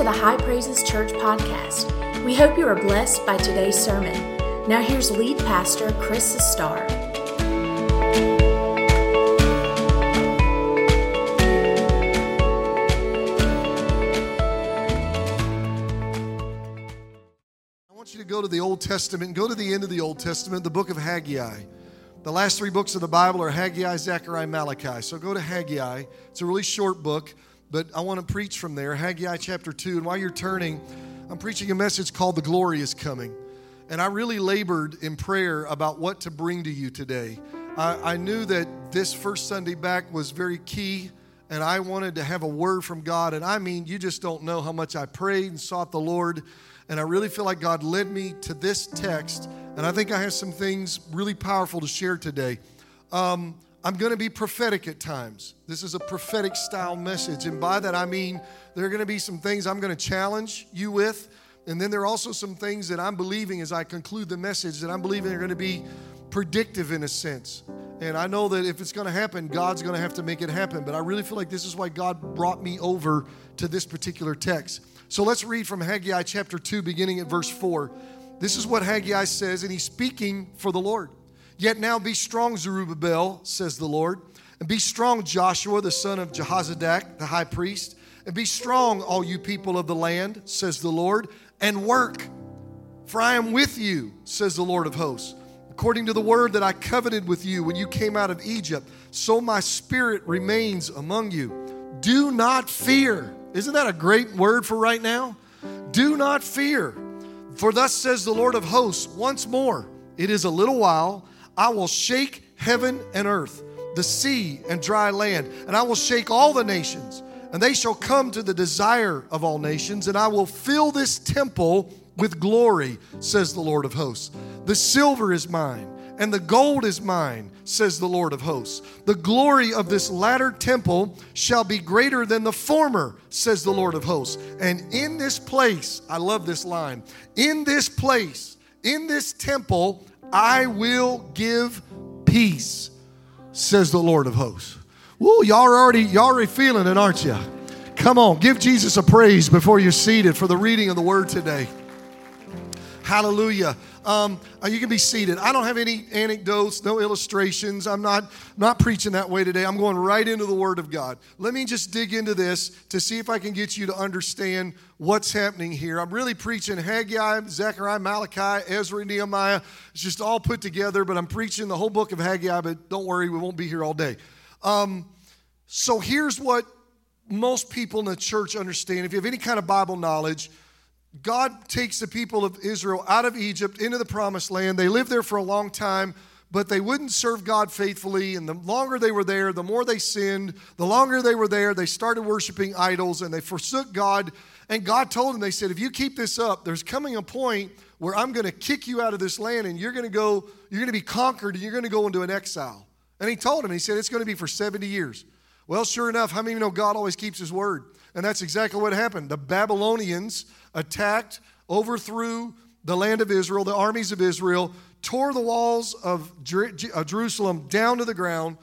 to the High Praises Church podcast. We hope you are blessed by today's sermon. Now here's lead pastor Chris Sustar. I want you to go to the Old Testament, go to the end of the Old Testament, the book of Haggai. The last three books of the Bible are Haggai, Zechariah, Malachi. So go to Haggai. It's a really short book, but I want to preach from there, Haggai chapter 2. And while you're turning, I'm preaching a message called The Glory is Coming. And I really labored in prayer about what to bring to you today. I knew that this first Sunday back was very key, and I wanted to have a word from God. And I mean, you just don't know how much I prayed and sought the Lord. And I really feel like God led me to this text. And I think I have some things really powerful to share today. I'm going to be prophetic at times. This is a prophetic style message. And by that, I mean, there are going to be some things I'm going to challenge you with. And then there are also some things that I'm believing as I conclude the message that I'm believing are going to be predictive in a sense. And I know that if it's going to happen, God's going to have to make it happen. But I really feel like this is why God brought me over to this particular text. So let's read from Haggai chapter 2, beginning at verse 4. This is what Haggai says, and he's speaking for the Lord. Yet now be strong, Zerubbabel, says the Lord, and be strong, Joshua, the son of Jehozadak, the high priest, and be strong, all you people of the land, says the Lord, and work, for I am with you, says the Lord of hosts. According to the word that I covenanted with you when you came out of Egypt, so my spirit remains among you. Do not fear. Isn't that a great word for right now? Do not fear. For thus says the Lord of hosts, once more, it is a little while, I will shake heaven and earth, the sea and dry land, and I will shake all the nations, and they shall come to the desire of all nations, and I will fill this temple with glory, says the Lord of hosts. The silver is mine, and the gold is mine, says the Lord of hosts. The glory of this latter temple shall be greater than the former, says the Lord of hosts. And in this place, I love this line, in this place, in this temple, I will give peace, says the Lord of hosts. Woo, y'all already feeling it, aren't you? Come on, give Jesus a praise before you're seated for the reading of the word today. Hallelujah. You can be seated. I don't have any anecdotes, no illustrations. I'm not preaching that way today. I'm going right into the Word of God. Let me just dig into this to see if I can get you to understand what's happening here. I'm really preaching Haggai, Zechariah, Malachi, Ezra, Nehemiah. It's just all put together, but I'm preaching the whole book of Haggai, but don't worry, we won't be here all day. So here's what most people in the church understand. If you have any kind of Bible knowledge, God takes the people of Israel out of Egypt into the promised land. They lived there for a long time, but they wouldn't serve God faithfully. And the longer they were there, the more they sinned. The longer they were there, they started worshiping idols and they forsook God. And God told them, they said, if you keep this up, there's coming a point where I'm going to kick you out of this land and you're going to be conquered and you're going to go into an exile. And he told him, he said, it's going to be for 70 years. Well, sure enough, how many of you know God always keeps his word? And that's exactly what happened. The Babylonians attacked, overthrew the land of Israel, the armies of Israel, tore the walls of Jerusalem down to the ground,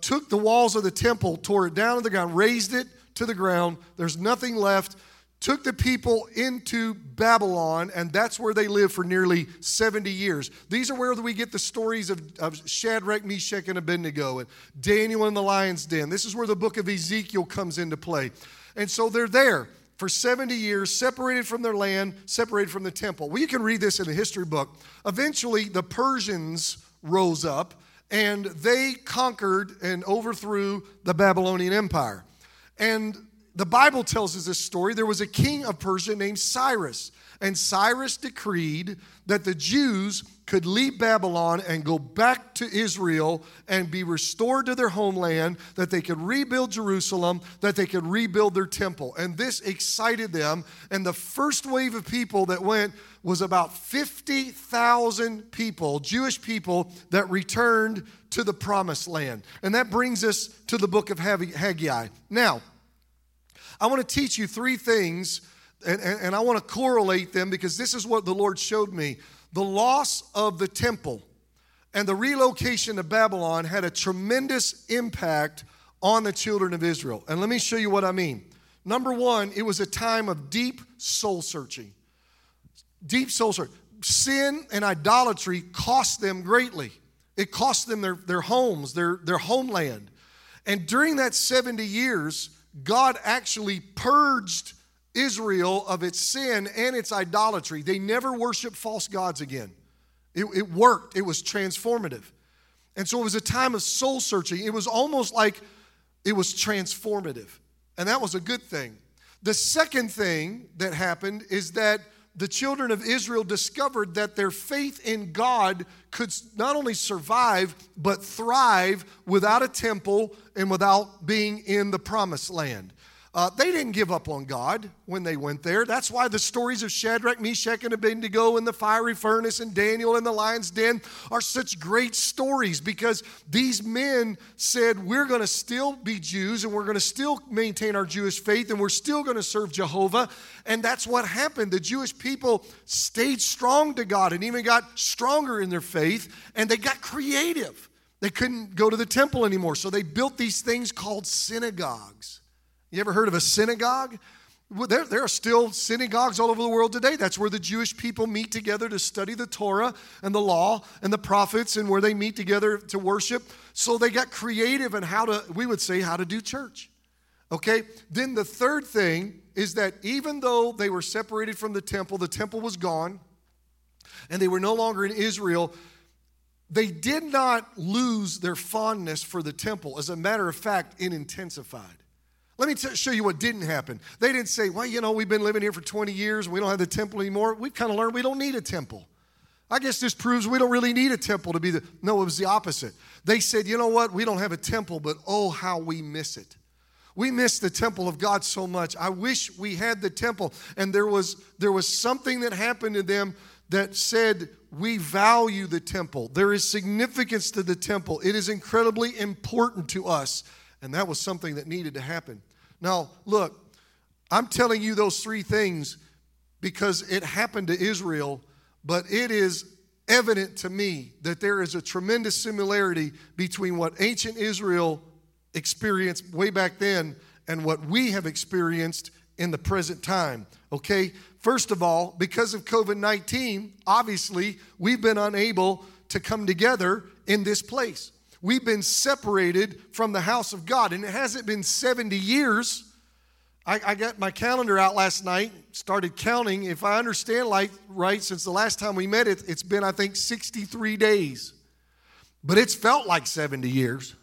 took the walls of the temple, tore it down to the ground, raised it to the ground. There's nothing left. Took the people into Babylon, and that's where they lived for nearly 70 years. These are where we get the stories of Shadrach, Meshach, and Abednego, and Daniel in the lion's den. This is where the book of Ezekiel comes into play. And so they're there for 70 years, separated from their land, separated from the temple. Well, you can read this in a history book. Eventually, the Persians rose up, and they conquered and overthrew the Babylonian Empire. And the Bible tells us this story. There was a king of Persia named Cyrus, and Cyrus decreed that the Jews could leave Babylon and go back to Israel and be restored to their homeland, that they could rebuild Jerusalem, that they could rebuild their temple. And this excited them. And the first wave of people that went was about 50,000 people, Jewish people, that returned to the promised land. And that brings us to the book of Haggai. Now, I want to teach you three things, and I want to correlate them because this is what the Lord showed me. The loss of the temple and the relocation to Babylon had a tremendous impact on the children of Israel. And let me show you what I mean. Number one, it was a time of deep soul searching. Deep soul search. Sin and idolatry cost them greatly. It cost them their homes, their homeland. And during that 70 years, God actually purged Israel of its sin and its idolatry. They never worshiped false gods again. It worked. It was transformative. And so it was a time of soul searching. It was almost like it was transformative. And that was a good thing. The second thing that happened is that the children of Israel discovered that their faith in God could not only survive, but thrive without a temple and without being in the promised land. They didn't give up on God when they went there. That's why the stories of Shadrach, Meshach, and Abednego in the fiery furnace and Daniel in the lion's den are such great stories, because these men said, we're going to still be Jews and we're going to still maintain our Jewish faith and we're still going to serve Jehovah. And that's what happened. The Jewish people stayed strong to God and even got stronger in their faith, and they got creative. They couldn't go to the temple anymore, so they built these things called synagogues. You ever heard of a synagogue? Well, there are still synagogues all over the world today. That's where the Jewish people meet together to study the Torah and the law and the prophets, and where they meet together to worship. So they got creative in how to do church. Okay? Then the third thing is that even though they were separated from the temple was gone, and they were no longer in Israel, they did not lose their fondness for the temple. As a matter of fact, it intensified. Let me show you what didn't happen. They didn't say, well, we've been living here for 20 years. We don't have the temple anymore. We've kind of learned we don't need a temple. I guess this proves we don't really need a temple to be the... No, it was the opposite. They said, we don't have a temple, but oh, how we miss it. We miss the temple of God so much. I wish we had the temple. And there was something that happened to them that said, we value the temple. There is significance to the temple. It is incredibly important to us. And that was something that needed to happen. Now, look, I'm telling you those three things because it happened to Israel, but it is evident to me that there is a tremendous similarity between what ancient Israel experienced way back then and what we have experienced in the present time, okay? First of all, because of COVID-19, obviously, we've been unable to come together in this place. We've been separated from the house of God, and it hasn't been 70 years. I got my calendar out last night, started counting. If I understand right, since the last time we met, it's been, I think, 63 days. But it's felt like 70 years.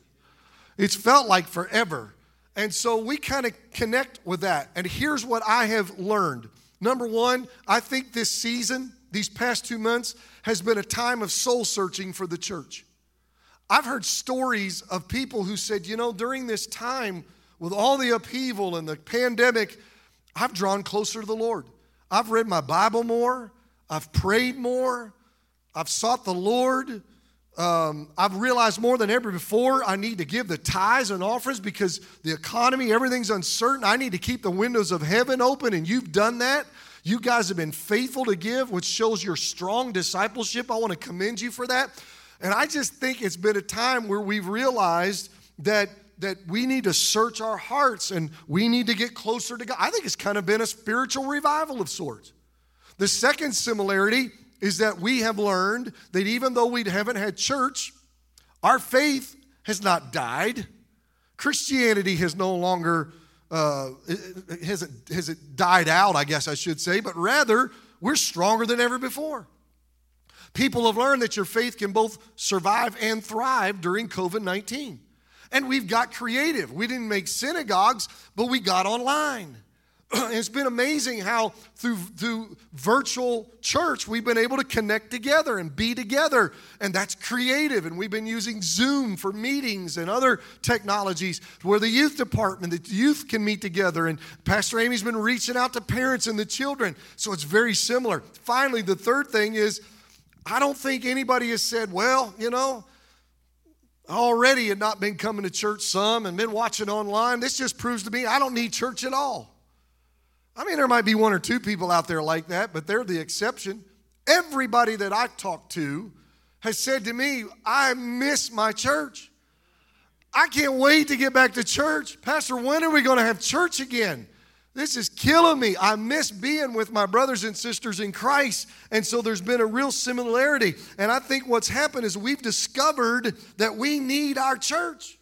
It's felt like forever. And so we kind of connect with that. And here's what I have learned. Number one, I think this season, these past 2 months, has been a time of soul searching for the church. I've heard stories of people who said, during this time with all the upheaval and the pandemic, I've drawn closer to the Lord. I've read my Bible more. I've prayed more. I've sought the Lord. I've realized more than ever before I need to give the tithes and offerings because the economy, everything's uncertain. I need to keep the windows of heaven open, and you've done that. You guys have been faithful to give, which shows your strong discipleship. I want to commend you for that. And I just think it's been a time where we've realized that we need to search our hearts and we need to get closer to God. I think it's kind of been a spiritual revival of sorts. The second similarity is that we have learned that even though we haven't had church, our faith has not died. Christianity has no longer, hasn't died out, I guess I should say, but rather we're stronger than ever before. People have learned that your faith can both survive and thrive during COVID-19. And we've got creative. We didn't make synagogues, but we got online. It's been amazing how through virtual church, we've been able to connect together and be together. And that's creative. And we've been using Zoom for meetings and other technologies where the youth department, the youth can meet together. And Pastor Amy's been reaching out to parents and the children. So it's very similar. Finally, the third thing is, I don't think anybody has said, already had not been coming to church some and been watching online. This just proves to me I don't need church at all. I mean, there might be one or two people out there like that, but they're the exception. Everybody that I've talked to has said to me, I miss my church. I can't wait to get back to church. Pastor, when are we going to have church again? This is killing me. I miss being with my brothers and sisters in Christ. And so there's been a real similarity. And I think what's happened is we've discovered that we need our church.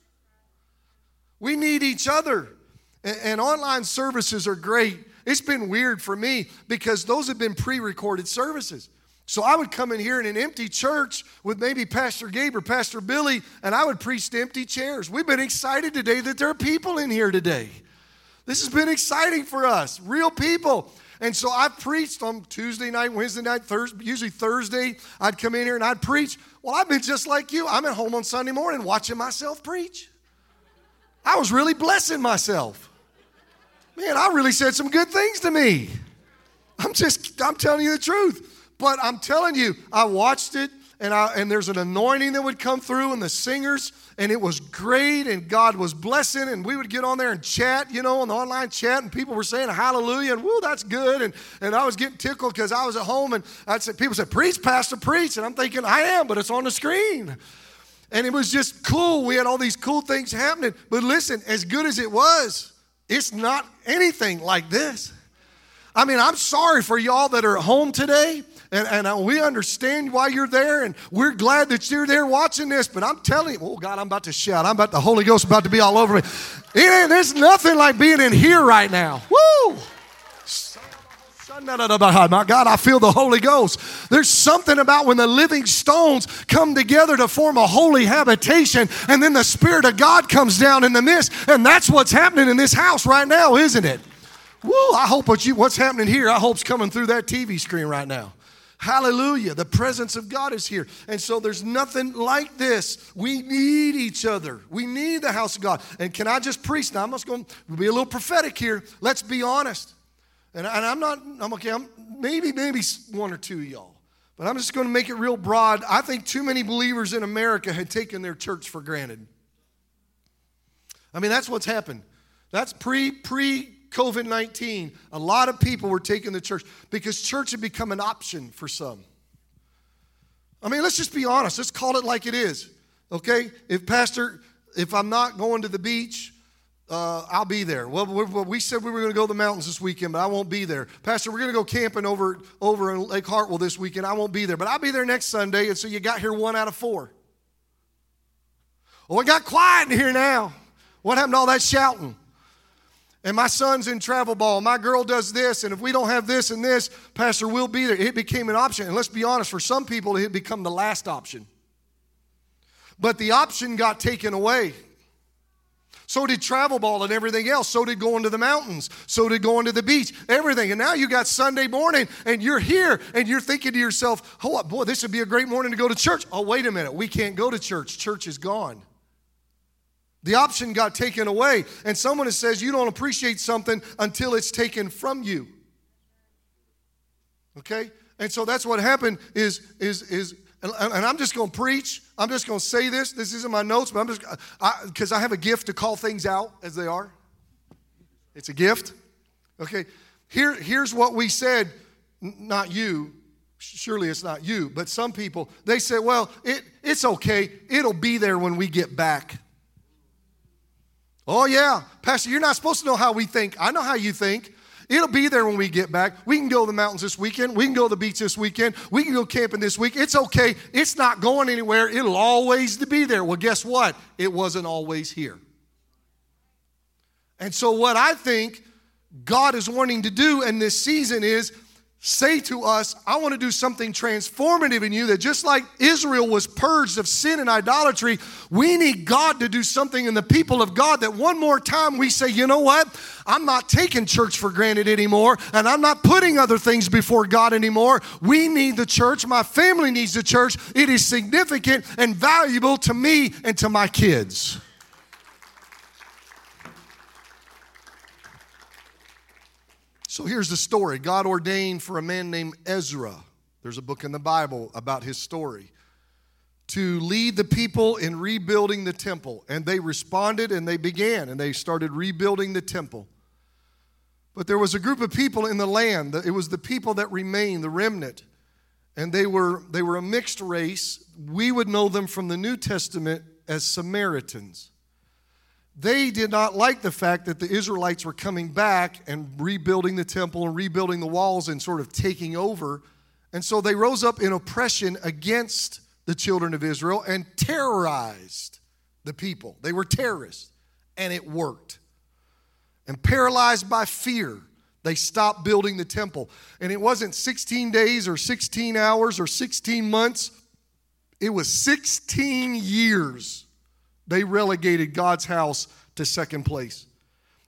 We need each other. And online services are great. It's been weird for me because those have been pre-recorded services. So I would come in here in an empty church with maybe Pastor Gabe or Pastor Billy, and I would preach to empty chairs. We've been excited today that there are people in here today. This has been exciting for us, real people. And so I preached on Tuesday night, Wednesday night, Thursday, usually Thursday. I'd come in here and I'd preach. Well, I've been just like you. I'm at home on Sunday morning watching myself preach. I was really blessing myself. Man, I really said some good things to me. I'm telling you the truth. But I'm telling you, I watched it. And there's an anointing that would come through and the singers, and it was great, and God was blessing, and we would get on there and chat, you know, on the online chat, and people were saying hallelujah, and woo, that's good, and I was getting tickled because I was at home, and I'd say, people said, preach, pastor, preach, and I'm thinking, I am, but it's on the screen, and it was just cool. We had all these cool things happening, but listen, as good as it was, it's not anything like this. I mean, I'm sorry for y'all that are at home today, and we understand why you're there, and we're glad that you're there watching this, but I'm telling you, oh, God, I'm about to shout. The Holy Ghost is about to be all over me. There's nothing like being in here right now. Woo! My God, I feel the Holy Ghost. There's something about when the living stones come together to form a holy habitation, and then the Spirit of God comes down in the midst, and that's what's happening in this house right now, isn't it? Woo, I hope what's happening here, I hope's coming through that TV screen right now. Hallelujah. The presence of God is here. And so there's nothing like this. We need each other. We need the house of God. And can I just preach? Now, I'm just going to be a little prophetic here. Let's be honest. And maybe one or two of y'all. But I'm just going to make it real broad. I think too many believers in America had taken their church for granted. I mean, that's what's happened. That's pre-COVID-19, a lot of people were taking the church because church had become an option for some. I mean, let's just be honest. Let's call it like it is, okay? If I'm not going to the beach, I'll be there. Well, we said we were going to go to the mountains this weekend, but I won't be there. Pastor, we're going to go camping over in Lake Hartwell this weekend. I won't be there, but I'll be there next Sunday, and so you got here 1 out of 4. Oh, it got quiet in here now. What happened to all that shouting? And my son's in travel ball. My girl does this. And if we don't have this and this, Pastor, we'll be there. It became an option. And let's be honest, for some people, it had become the last option. But the option got taken away. So did travel ball and everything else. So did going to the mountains. So did going to the beach, everything. And now you got Sunday morning, and you're here, and you're thinking to yourself, oh, boy, this would be a great morning to go to church. Oh, wait a minute. We can't go to church. Church is gone. The option got taken away, and someone says you don't appreciate something until it's taken from you. Okay? And so that's what happened is and I'm just going to preach. I'm just going to say this. This isn't my notes, but because I have a gift to call things out as they are. It's a gift. Okay? Here's what we said, not you. Surely it's not you, but some people, they said, well, it's okay. It'll be there when we get back. Oh, yeah. Pastor, you're not supposed to know how we think. I know how you think. It'll be there when we get back. We can go to the mountains this weekend. We can go to the beach this weekend. We can go camping this week. It's okay. It's not going anywhere. It'll always be there. Well, guess what? It wasn't always here. And so what I think God is wanting to do in this season is say to us, I want to do something transformative in you, that just like Israel was purged of sin and idolatry, we need God to do something in the people of God, that one more time we say, you know what? I'm not taking church for granted anymore, and I'm not putting other things before God anymore. We need the church. My family needs the church. It is significant and valuable to me and to my kids. So here's the story. God ordained for a man named Ezra, there's a book in the Bible about his story, to lead the people in rebuilding the temple. And they responded, and they began, and they started rebuilding the temple. But there was a group of people in the land. It was the people that remained, the remnant. And they were a mixed race. We would know them from the New Testament as Samaritans. They did not like the fact that the Israelites were coming back and rebuilding the temple and rebuilding the walls and sort of taking over. And so they rose up in oppression against the children of Israel and terrorized the people. They were terrorists, and it worked. And paralyzed by fear, they stopped building the temple. And it wasn't 16 days or 16 hours or 16 months. It was 16 years. They relegated God's house to second place.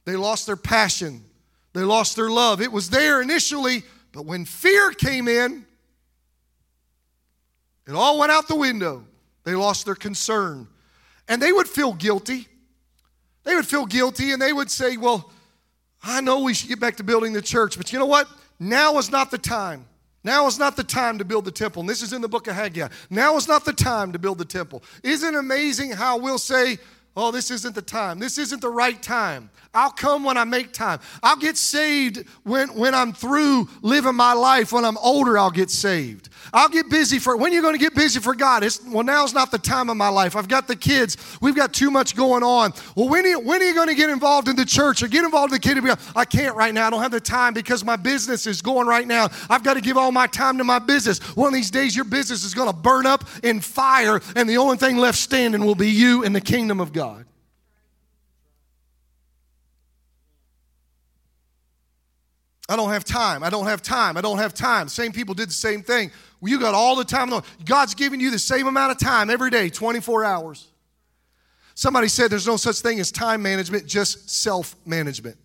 They lost their passion. They lost their love. It was there initially, but when fear came in, it all went out the window. They lost their concern. And they would feel guilty. They would feel guilty, and they would say, well, I know we should get back to building the church, but you know what? Now is not the time. Now is not the time to build the temple. And this is in the book of Haggai. Now is not the time to build the temple. Isn't it amazing how we'll say, oh, this isn't the time. This isn't the right time. I'll come when I make time. I'll get saved when I'm through living my life. When I'm older, I'll get saved. I'll get busy for, when you're going to get busy for God? Well, now's not the time of my life. I've got the kids. We've got too much going on. Well, when are you going to get involved in the church or get involved in the kid? I can't right now. I don't have the time because my business is going right now. I've got to give all my time to my business. One of these days, your business is going to burn up in fire, and the only thing left standing will be you and the kingdom of God. I don't have time. I don't have time. I don't have time. Same people did the same thing. Well, you got all the time. God's giving you the same amount of time every day, 24 hours. Somebody said there's no such thing as time management, just self-management.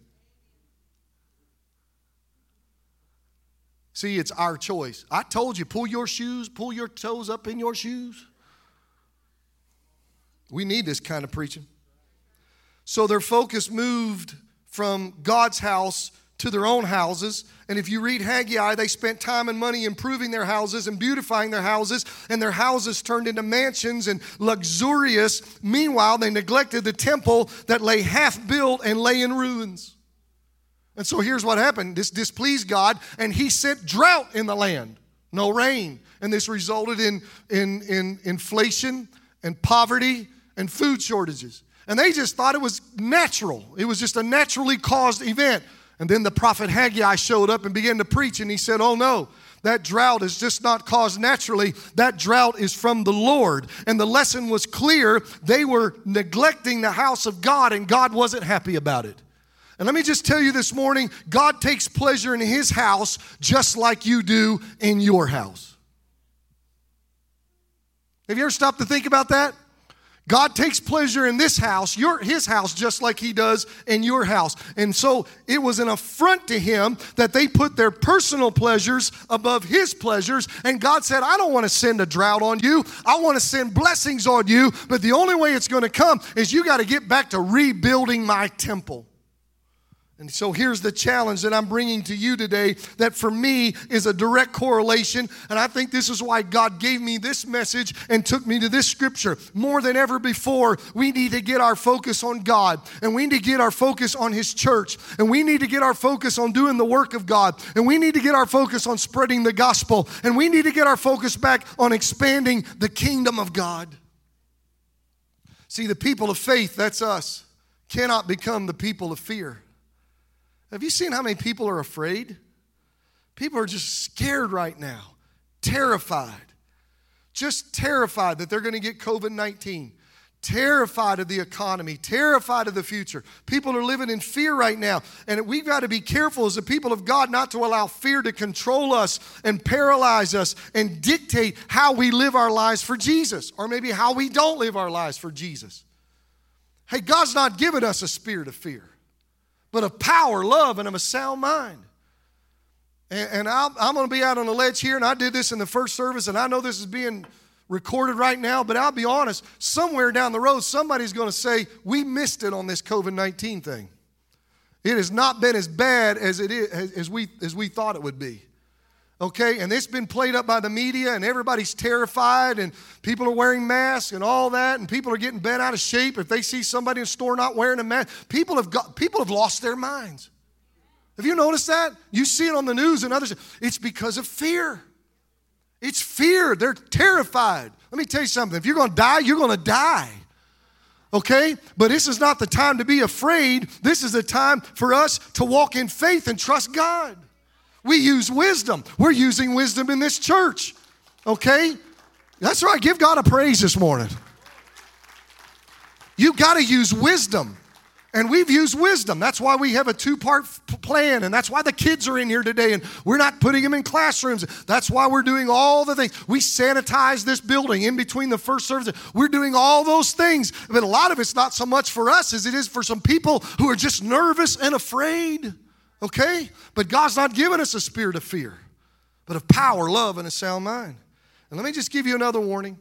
See, it's our choice. I told you, pull your shoes, pull your toes up in your shoes. We need this kind of preaching. So their focus moved from God's house to their own houses. And if you read Haggai, they spent time and money improving their houses and beautifying their houses, and their houses turned into mansions and luxurious. Meanwhile, they neglected the temple that lay half built and lay in ruins. And so here's what happened. This displeased God, and he sent drought in the land, no rain. And this resulted in inflation and poverty and food shortages. And they just thought it was natural. It was just a naturally caused event. And then the prophet Haggai showed up and began to preach, and he said, oh no, that drought is just not caused naturally. That drought is from the Lord. And the lesson was clear. They were neglecting the house of God, and God wasn't happy about it. And let me just tell you this morning, God takes pleasure in his house just like you do in your house. Have you ever stopped to think about that? God takes pleasure in this house, his house, just like he does in your house. And so it was an affront to him that they put their personal pleasures above his pleasures. And God said, I don't want to send a drought on you. I want to send blessings on you. But the only way it's going to come is you got to get back to rebuilding my temple. And so here's the challenge that I'm bringing to you today that for me is a direct correlation. And I think this is why God gave me this message and took me to this scripture. More than ever before, we need to get our focus on God, and we need to get our focus on his church, and we need to get our focus on doing the work of God, and we need to get our focus on spreading the gospel, and we need to get our focus back on expanding the kingdom of God. See, the people of faith, that's us, cannot become the people of fear. Have you seen how many people are afraid? People are just scared right now, terrified, just terrified that they're going to get COVID-19, terrified of the economy, terrified of the future. People are living in fear right now, and we've got to be careful as the people of God not to allow fear to control us and paralyze us and dictate how we live our lives for Jesus, or maybe how we don't live our lives for Jesus. Hey, God's not given us a spirit of fear, but of power, love, and of a sound mind. And I'm going to be out on a ledge here, and I did this in the first service, and I know this is being recorded right now, but I'll be honest, somewhere down the road, somebody's going to say, we missed it on this COVID-19 thing. It has not been as bad as it is, as we thought it would be. Okay, and it's been played up by the media, and everybody's terrified, and people are wearing masks and all that, and people are getting bent out of shape if they see somebody in the store not wearing a mask. People have lost their minds. Have you noticed that? You see it on the news and others. It's because of fear. It's fear. They're terrified. Let me tell you something. If you're going to die, you're going to die. Okay? But this is not the time to be afraid. This is the time for us to walk in faith and trust God. We use wisdom. We're using wisdom in this church. Okay? That's right. Give God a praise this morning. You got to use wisdom. And we've used wisdom. That's why we have a two-part plan, and that's why the kids are in here today, and we're not putting them in classrooms. That's why we're doing all the things. We sanitize this building in between the first services. We're doing all those things, but a lot of it's not so much for us as it is for some people who are just nervous and afraid, okay? But God's not giving us a spirit of fear, but of power, love, and a sound mind. And let me just give you another warning.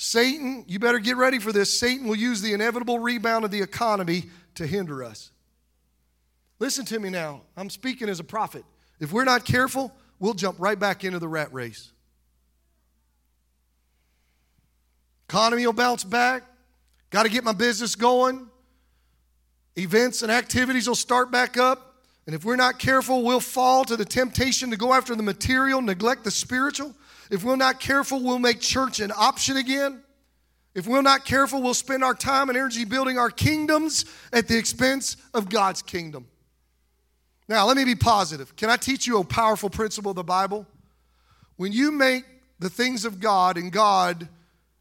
Satan, you better get ready for this. Satan will use the inevitable rebound of the economy to hinder us. Listen to me now. I'm speaking as a prophet. If we're not careful, we'll jump right back into the rat race. Economy will bounce back. Got to get my business going. Events and activities will start back up. And if we're not careful, we'll fall to the temptation to go after the material, neglect the spiritual. If we're not careful, we'll make church an option again. If we're not careful, we'll spend our time and energy building our kingdoms at the expense of God's kingdom. Now, let me be positive. Can I teach you a powerful principle of the Bible? When you make the things of God and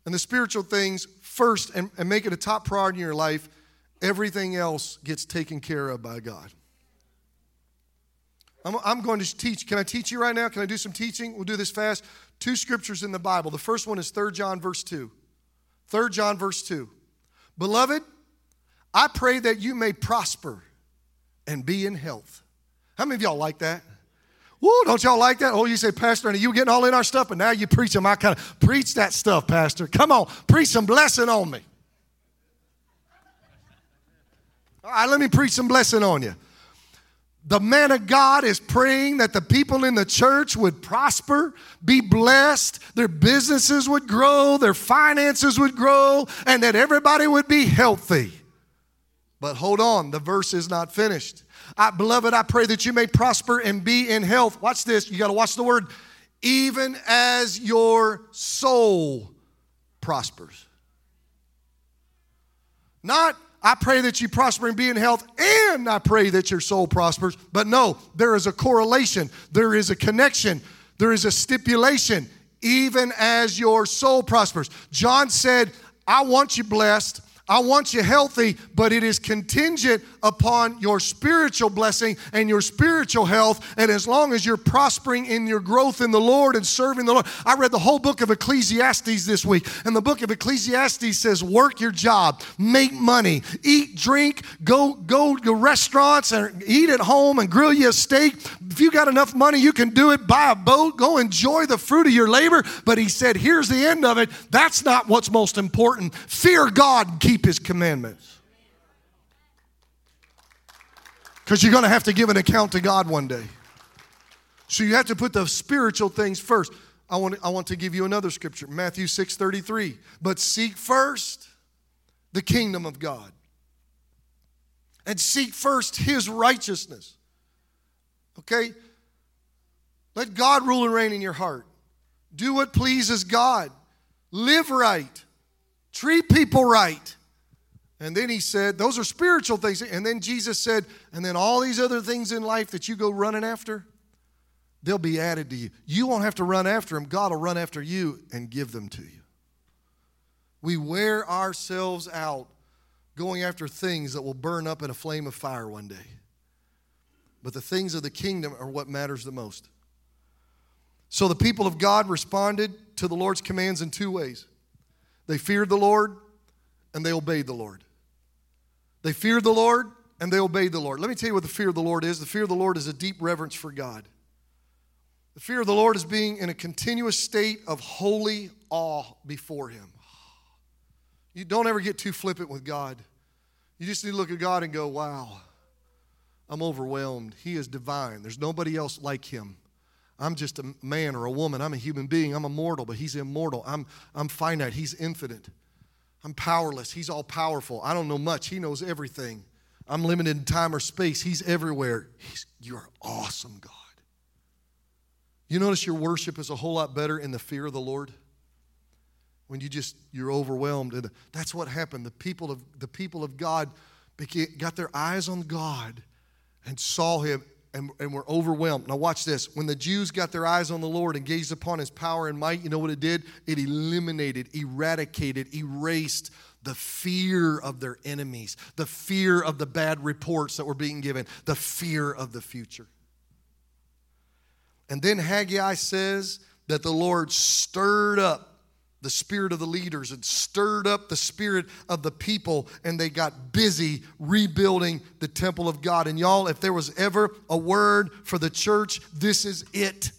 the spiritual things first and make it a top priority in your life, everything else gets taken care of by God. I'm going to teach. Can I teach you right now? Can I do some teaching? We'll do this fast. Two scriptures in the Bible. The first one is 3 John verse 2. 3 John verse 2. Beloved, I pray that you may prosper and be in health. How many of y'all like that? Woo, don't y'all like that? Oh, you say, Pastor, and you getting all in our stuff, and now you preach them. I kind of preach that stuff, Pastor. Come on, preach some blessing on me. All right, let me preach some blessing on you. The man of God is praying that the people in the church would prosper, be blessed, their businesses would grow, their finances would grow, and that everybody would be healthy. But hold on, the verse is not finished. Beloved, I pray that you may prosper and be in health. Watch this. You got to watch the word. Even as your soul prospers. Not I pray that you prosper and be in health, and I pray that your soul prospers. But no, there is a correlation. There is a connection. There is a stipulation, even as your soul prospers. John said, I want you blessed. I want you healthy, but it is contingent upon your spiritual blessing and your spiritual health. And as long as you're prospering in your growth in the Lord and serving the Lord. I read the whole book of Ecclesiastes this week. And the book of Ecclesiastes says, work your job, make money, eat, drink, go to restaurants and eat at home and grill you a steak. If you got enough money, you can do it. Buy a boat, go enjoy the fruit of your labor. But he said, here's the end of it. That's not what's most important. Fear God, keep His commandments, because you're going to have to give an account to God one day. So you have to put the spiritual things first. I want to give you another scripture, Matthew 6:33. But seek first the kingdom of God, and seek first His righteousness. Okay, let God rule and reign in your heart. Do what pleases God. Live right. Treat people right. And then he said, those are spiritual things. And then Jesus said, and then all these other things in life that you go running after, they'll be added to you. You won't have to run after them. God will run after you and give them to you. We wear ourselves out going after things that will burn up in a flame of fire one day. But the things of the kingdom are what matters the most. So the people of God responded to the Lord's commands in two ways. They feared the Lord and they obeyed the Lord. They feared the Lord and they obeyed the Lord. Let me tell you what the fear of the Lord is. The fear of the Lord is a deep reverence for God. The fear of the Lord is being in a continuous state of holy awe before Him. You don't ever get too flippant with God. You just need to look at God and go, wow, I'm overwhelmed. He is divine. There's nobody else like Him. I'm just a man or a woman. I'm a human being. I'm a mortal, but He's immortal. I'm finite. He's infinite. I'm powerless. He's all-powerful. I don't know much. He knows everything. I'm limited in time or space. He's everywhere. You're awesome, God. You notice your worship is a whole lot better in the fear of the Lord. when you just, you're overwhelmed. And that's what happened. The people of God got their eyes on God and saw him and were overwhelmed. Now watch this. When the Jews got their eyes on the Lord and gazed upon his power and might, you know what it did? It eliminated, eradicated, erased the fear of their enemies, the fear of the bad reports that were being given, the fear of the future. And then Haggai says that the Lord stirred up the spirit of the leaders and stirred up the spirit of the people, and they got busy rebuilding the temple of God. And y'all, if there was ever a word for the church, this is it.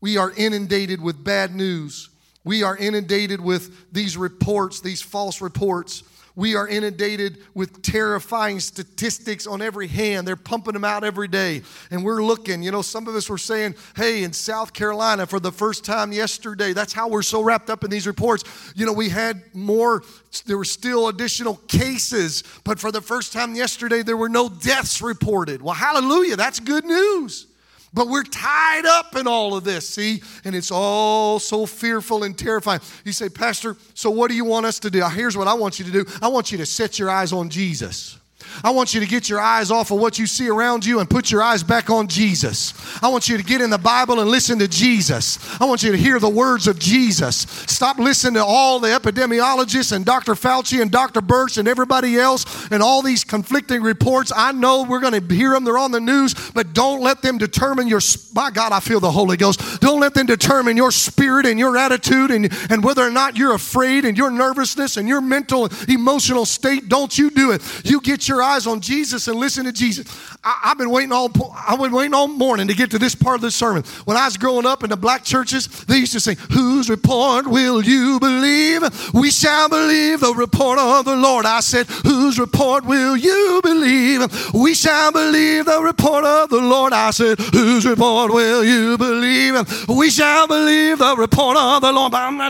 We are inundated with bad news. We are inundated with these reports, these false reports. We are inundated with terrifying statistics on every hand. They're pumping them out every day. And we're looking, you know, some of us were saying, hey, in South Carolina for the first time yesterday, that's how we're so wrapped up in these reports. You know, we had more, there were still additional cases, but for the first time yesterday, there were no deaths reported. Well, hallelujah, that's good news. But we're tied up in all of this, see? And it's all so fearful and terrifying. You say, Pastor, so what do you want us to do? Here's what I want you to do. I want you to set your eyes on Jesus. I want you to get your eyes off of what you see around you and put your eyes back on Jesus. I want you to get in the Bible and listen to Jesus. I want you to hear the words of Jesus. Stop listening to all the epidemiologists and Dr. Fauci and Dr. Birch and everybody else and all these conflicting reports. I know we're going to hear them. They're on the news, but don't let them determine your, my God, I feel the Holy Ghost. Don't let them determine your spirit and your attitude and whether or not you're afraid and your nervousness and your mental and emotional state. Don't you do it. You get your eyes on Jesus and listen to Jesus. I've been waiting all morning to get to this part of the sermon. When I was growing up in the black churches, they used to sing, whose report will you believe? We shall believe the report of the Lord. I said, whose report will you believe? We shall believe the report of the Lord. I said, whose report will you believe? We shall believe the report of the Lord. And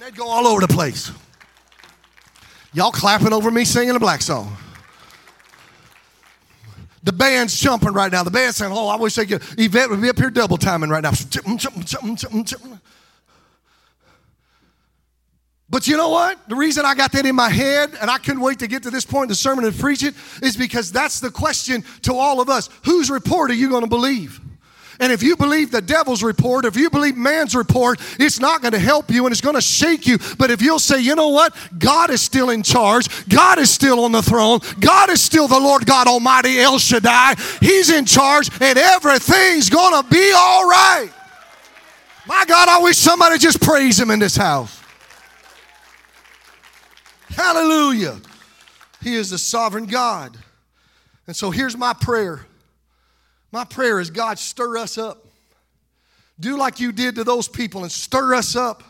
they'd go all over the place. Y'all clapping over me singing a black song. The band's jumping right now. The band's saying, oh, I wish they could. Yvette would be up here double timing right now. But you know what? The reason I got that in my head, and I couldn't wait to get to this point in the sermon and preach it, is because that's the question to all of us. Whose report are you going to believe? And if you believe the devil's report, if you believe man's report, it's not going to help you and it's going to shake you. But if you'll say, you know what? God is still in charge. God is still on the throne. God is still the Lord God Almighty, El Shaddai. He's in charge and everything's going to be all right. My God, I wish somebody just praise him in this house. Hallelujah. He is the sovereign God. And so here's my prayer. My prayer is, God, stir us up. Do like you did to those people and stir us up.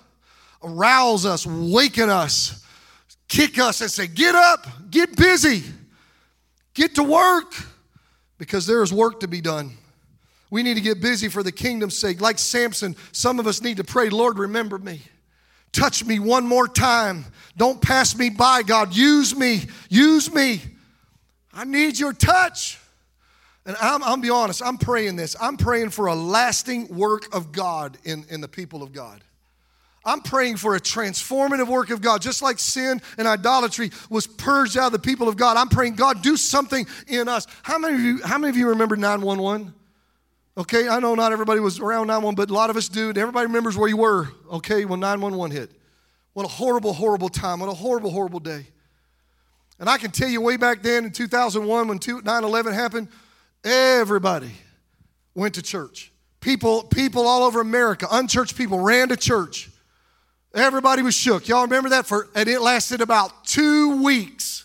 Arouse us, waken us, kick us and say, get up, get busy, get to work, because there is work to be done. We need to get busy for the kingdom's sake. Like Samson, some of us need to pray, Lord, remember me. Touch me one more time. Don't pass me by, God. Use me, use me. I need your touch. And I'll be honest, I'm praying this. I'm praying for a lasting work of God in the people of God. I'm praying for a transformative work of God. Just like sin and idolatry was purged out of the people of God, I'm praying, God, do something in us. How many of you remember 911? Okay, I know not everybody was around 911, but a lot of us do. And everybody remembers where you were, okay, when 911 hit. What a horrible, horrible time. What a horrible, horrible day. And I can tell you way back then in 2001 when 9/11 happened, everybody went to church. People all over America, unchurched people, ran to church. Everybody was shook. Y'all remember that? And it lasted about 2 weeks.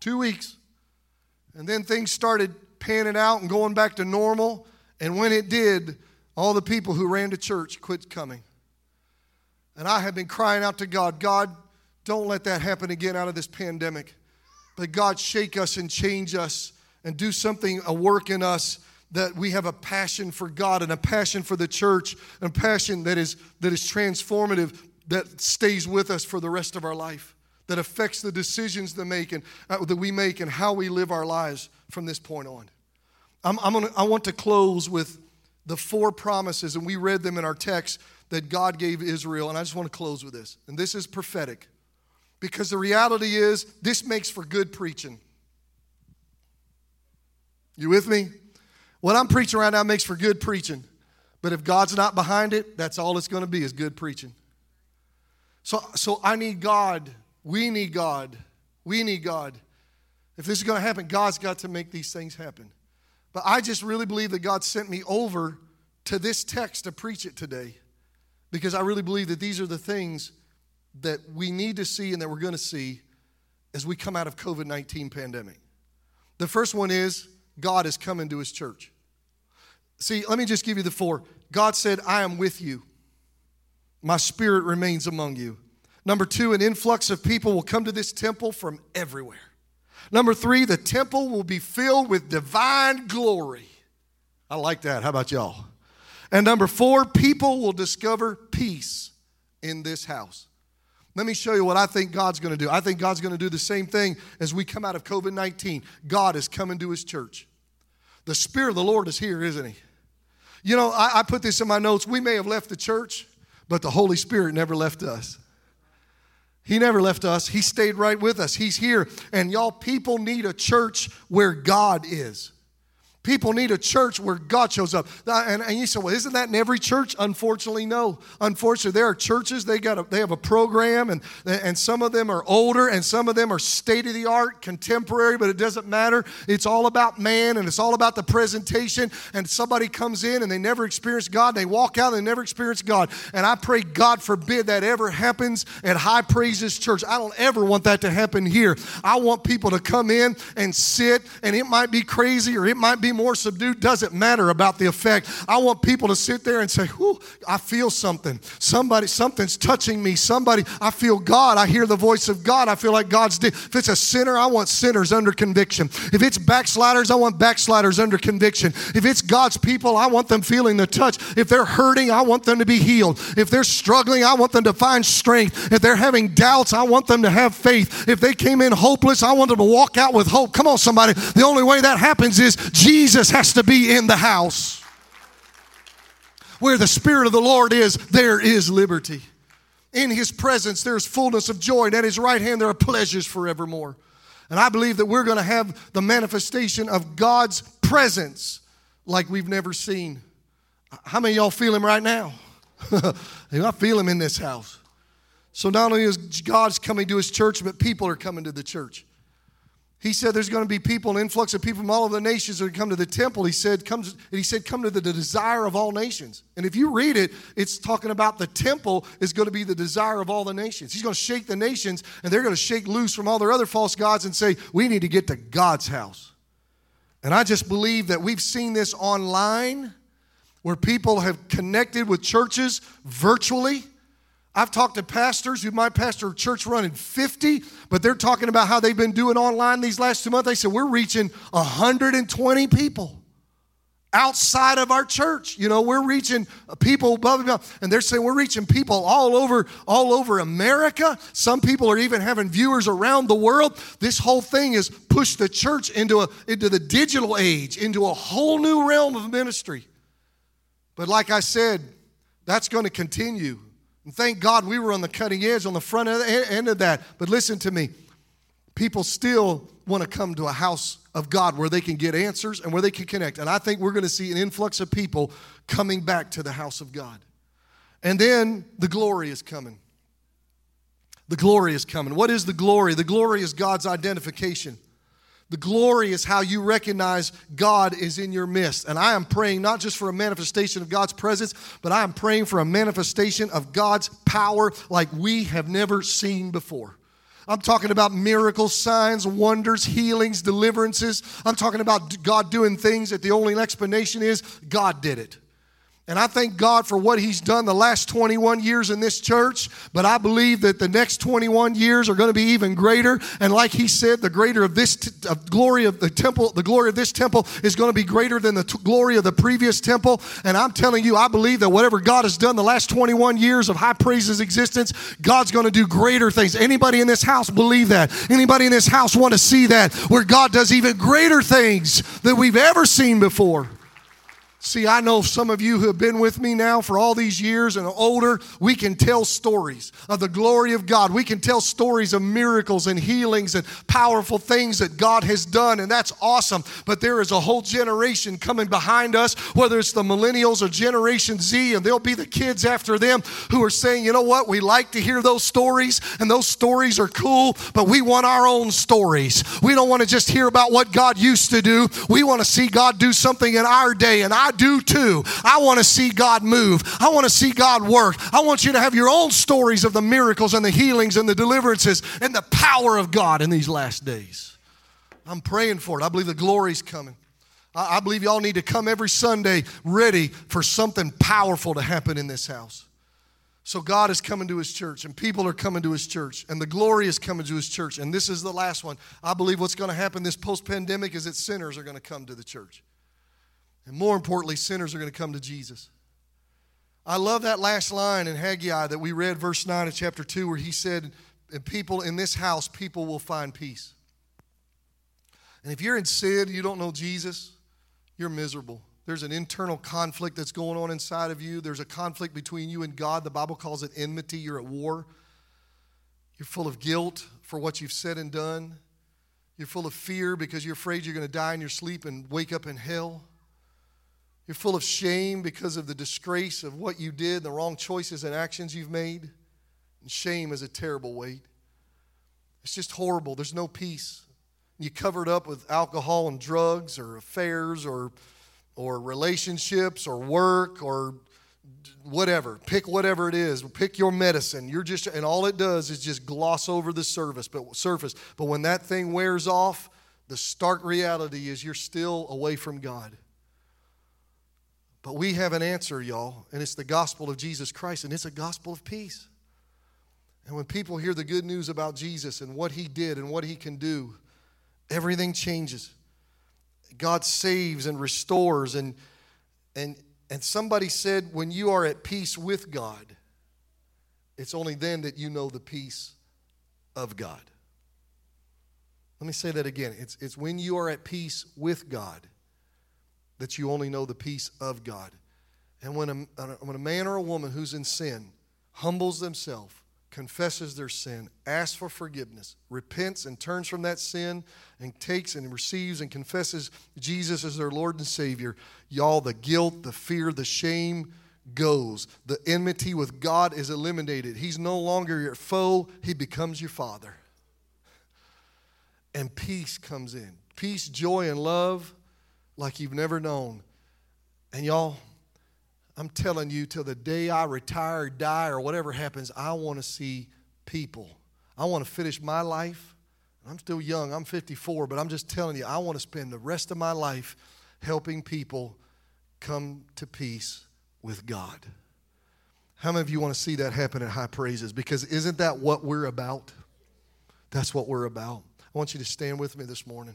2 weeks. And then things started panning out and going back to normal. And when it did, all the people who ran to church quit coming. And I have been crying out to God, God, don't let that happen again out of this pandemic. But God, shake us and change us and do something, a work in us, that we have a passion for God and a passion for the church and a passion that is transformative, that stays with us for the rest of our life, that affects the decisions that we make and how we live our lives from this point on. I want to close with the 4 promises, and we read them in our text that God gave Israel. And I just want to close with this. And this is prophetic, because the reality is this makes for good preaching. You with me? What I'm preaching right now makes for good preaching. But if God's not behind it, that's all it's going to be, is good preaching. So I need God. We need God. We need God. If this is going to happen, God's got to make these things happen. But I just really believe that God sent me over to this text to preach it today, because I really believe that these are the things that we need to see and that we're going to see as we come out of COVID-19 pandemic. The first one is God is coming to his church. See, let me just give you the four. God said, I am with you. My spirit remains among you. Number two, an influx of people will come to this temple from everywhere. Number three, the temple will be filled with divine glory. I like that. How about y'all? And number four, people will discover peace in this house. Let me show you what I think God's going to do. I think God's going to do the same thing as we come out of COVID-19. God is coming to his church. The Spirit of the Lord is here, isn't he? You know, I put this in my notes. We may have left the church, but the Holy Spirit never left us. He never left us. He stayed right with us. He's here. And y'all, people need a church where God is. People need a church where God shows up. And you say, well, isn't that in every church? Unfortunately, no. Unfortunately, there are churches, they have a program, and some of them are older, and some of them are state-of-the-art, contemporary, but it doesn't matter. It's all about man, and it's all about the presentation, and somebody comes in, and they never experience God. They walk out, and they never experience God. And I pray, God forbid, that ever happens at High Praises Church. I don't ever want that to happen here. I want people to come in and sit, and it might be crazy, or it might be more subdued, doesn't matter about the effect. I want people to sit there and say, whew, I feel something. Something's touching me. I feel God. I hear the voice of God. I feel like God's dead. If it's a sinner, I want sinners under conviction. If it's backsliders, I want backsliders under conviction. If it's God's people, I want them feeling the touch. If they're hurting, I want them to be healed. If they're struggling, I want them to find strength. If they're having doubts, I want them to have faith. If they came in hopeless, I want them to walk out with hope. Come on, somebody. The only way that happens is Jesus has to be in the house. Where the Spirit of the Lord is, there is liberty. In his presence, there's fullness of joy. And at his right hand, there are pleasures forevermore. And I believe that we're going to have the manifestation of God's presence like we've never seen. How many of y'all feel him right now? I feel him in this house. So not only is God's coming to his church, but people are coming to the church. He said there's going to be people, an influx of people from all of the nations that come to the temple. He said, come to the desire of all nations. And if you read it, it's talking about the temple is going to be the desire of all the nations. He's going to shake the nations, and they're going to shake loose from all their other false gods and say, we need to get to God's house. And I just believe that we've seen this online where people have connected with churches virtually. I've talked to pastors who might pastor a church running 50, but they're talking about how they've been doing online these last 2 months. They said, we're reaching 120 people outside of our church. You know, we're reaching people above and beyond. And they're saying we're reaching people all over America. Some people are even having viewers around the world. This whole thing has pushed the church into the digital age, into a whole new realm of ministry. But like I said, that's going to continue. And thank God we were on the cutting edge, on the front end of that. But listen to me. People still want to come to a house of God where they can get answers and where they can connect. And I think we're going to see an influx of people coming back to the house of God. And then the glory is coming. The glory is coming. What is the glory? The glory is God's identification. The glory is how you recognize God is in your midst. And I am praying not just for a manifestation of God's presence, but I am praying for a manifestation of God's power like we have never seen before. I'm talking about miracles, signs, wonders, healings, deliverances. I'm talking about God doing things that the only explanation is God did it. And I thank God for what he's done the last 21 years in this church, but I believe that the next 21 years are going to be even greater. And like he said, the greater of this glory of the temple, the glory of this temple is going to be greater than the glory of the previous temple. And I'm telling you, I believe that whatever God has done the last 21 years of High Praises existence, God's going to do greater things. Anybody in this house believe that? Anybody in this house want to see that? Where God does even greater things than we've ever seen before. See, I know some of you who have been with me now for all these years and older, we can tell stories of the glory of God. We can tell stories of miracles and healings and powerful things that God has done, and that's awesome. But there is a whole generation coming behind us, whether it's the millennials or Generation Z, and there'll be the kids after them who are saying, you know what, we like to hear those stories, and those stories are cool, but we want our own stories. We don't want to just hear about what God used to do. We want to see God do something in our day, and I do too. I want to see God move. I want to see God work. I want you to have your own stories of the miracles and the healings and the deliverances and the power of God in these last days. I'm praying for it. I believe the glory's coming. I believe y'all need to come every Sunday ready for something powerful to happen in this house. So God is coming to his church, and people are coming to his church, and the glory is coming to his church. And this is the last one. I believe what's going to happen this post-pandemic is that sinners are going to come to the church. And more importantly, sinners are going to come to Jesus. I love that last line in Haggai that we read, verse 9 of chapter 2, where he said, and people in this house, people will find peace. And if you're in sin, you don't know Jesus, you're miserable. There's an internal conflict that's going on inside of you. There's a conflict between you and God. The Bible calls it enmity. You're at war. You're full of guilt for what you've said and done. You're full of fear because you're afraid you're going to die in your sleep and wake up in hell. You're full of shame because of the disgrace of what you did, the wrong choices and actions you've made. And shame is a terrible weight. It's just horrible. There's no peace. You cover it up with alcohol and drugs or affairs or relationships or work or whatever. Pick whatever it is. Pick your medicine. And all it does is just gloss over the surface. But when that thing wears off, the stark reality is you're still away from God. But we have an answer, y'all, and it's the gospel of Jesus Christ, and it's a gospel of peace. And when people hear the good news about Jesus and what he did and what he can do, everything changes. God saves and restores. And somebody said, when you are at peace with God, it's only then that you know the peace of God. Let me say that again. It's when you are at peace with God that you only know the peace of God. And when a man or a woman who's in sin humbles themselves, confesses their sin, asks for forgiveness, repents and turns from that sin, and takes and receives and confesses Jesus as their Lord and Savior, y'all, the guilt, the fear, the shame goes. The enmity with God is eliminated. He's no longer your foe. He becomes your Father. And peace comes in. Peace, joy, and love like you've never known. And y'all, I'm telling you, till the day I retire, or die, or whatever happens, I want to see people. I want to finish my life. I'm still young. I'm 54, but I'm just telling you, I want to spend the rest of my life helping people come to peace with God. How many of you want to see that happen at High Praises? Because isn't that what we're about? That's what we're about. I want you to stand with me this morning.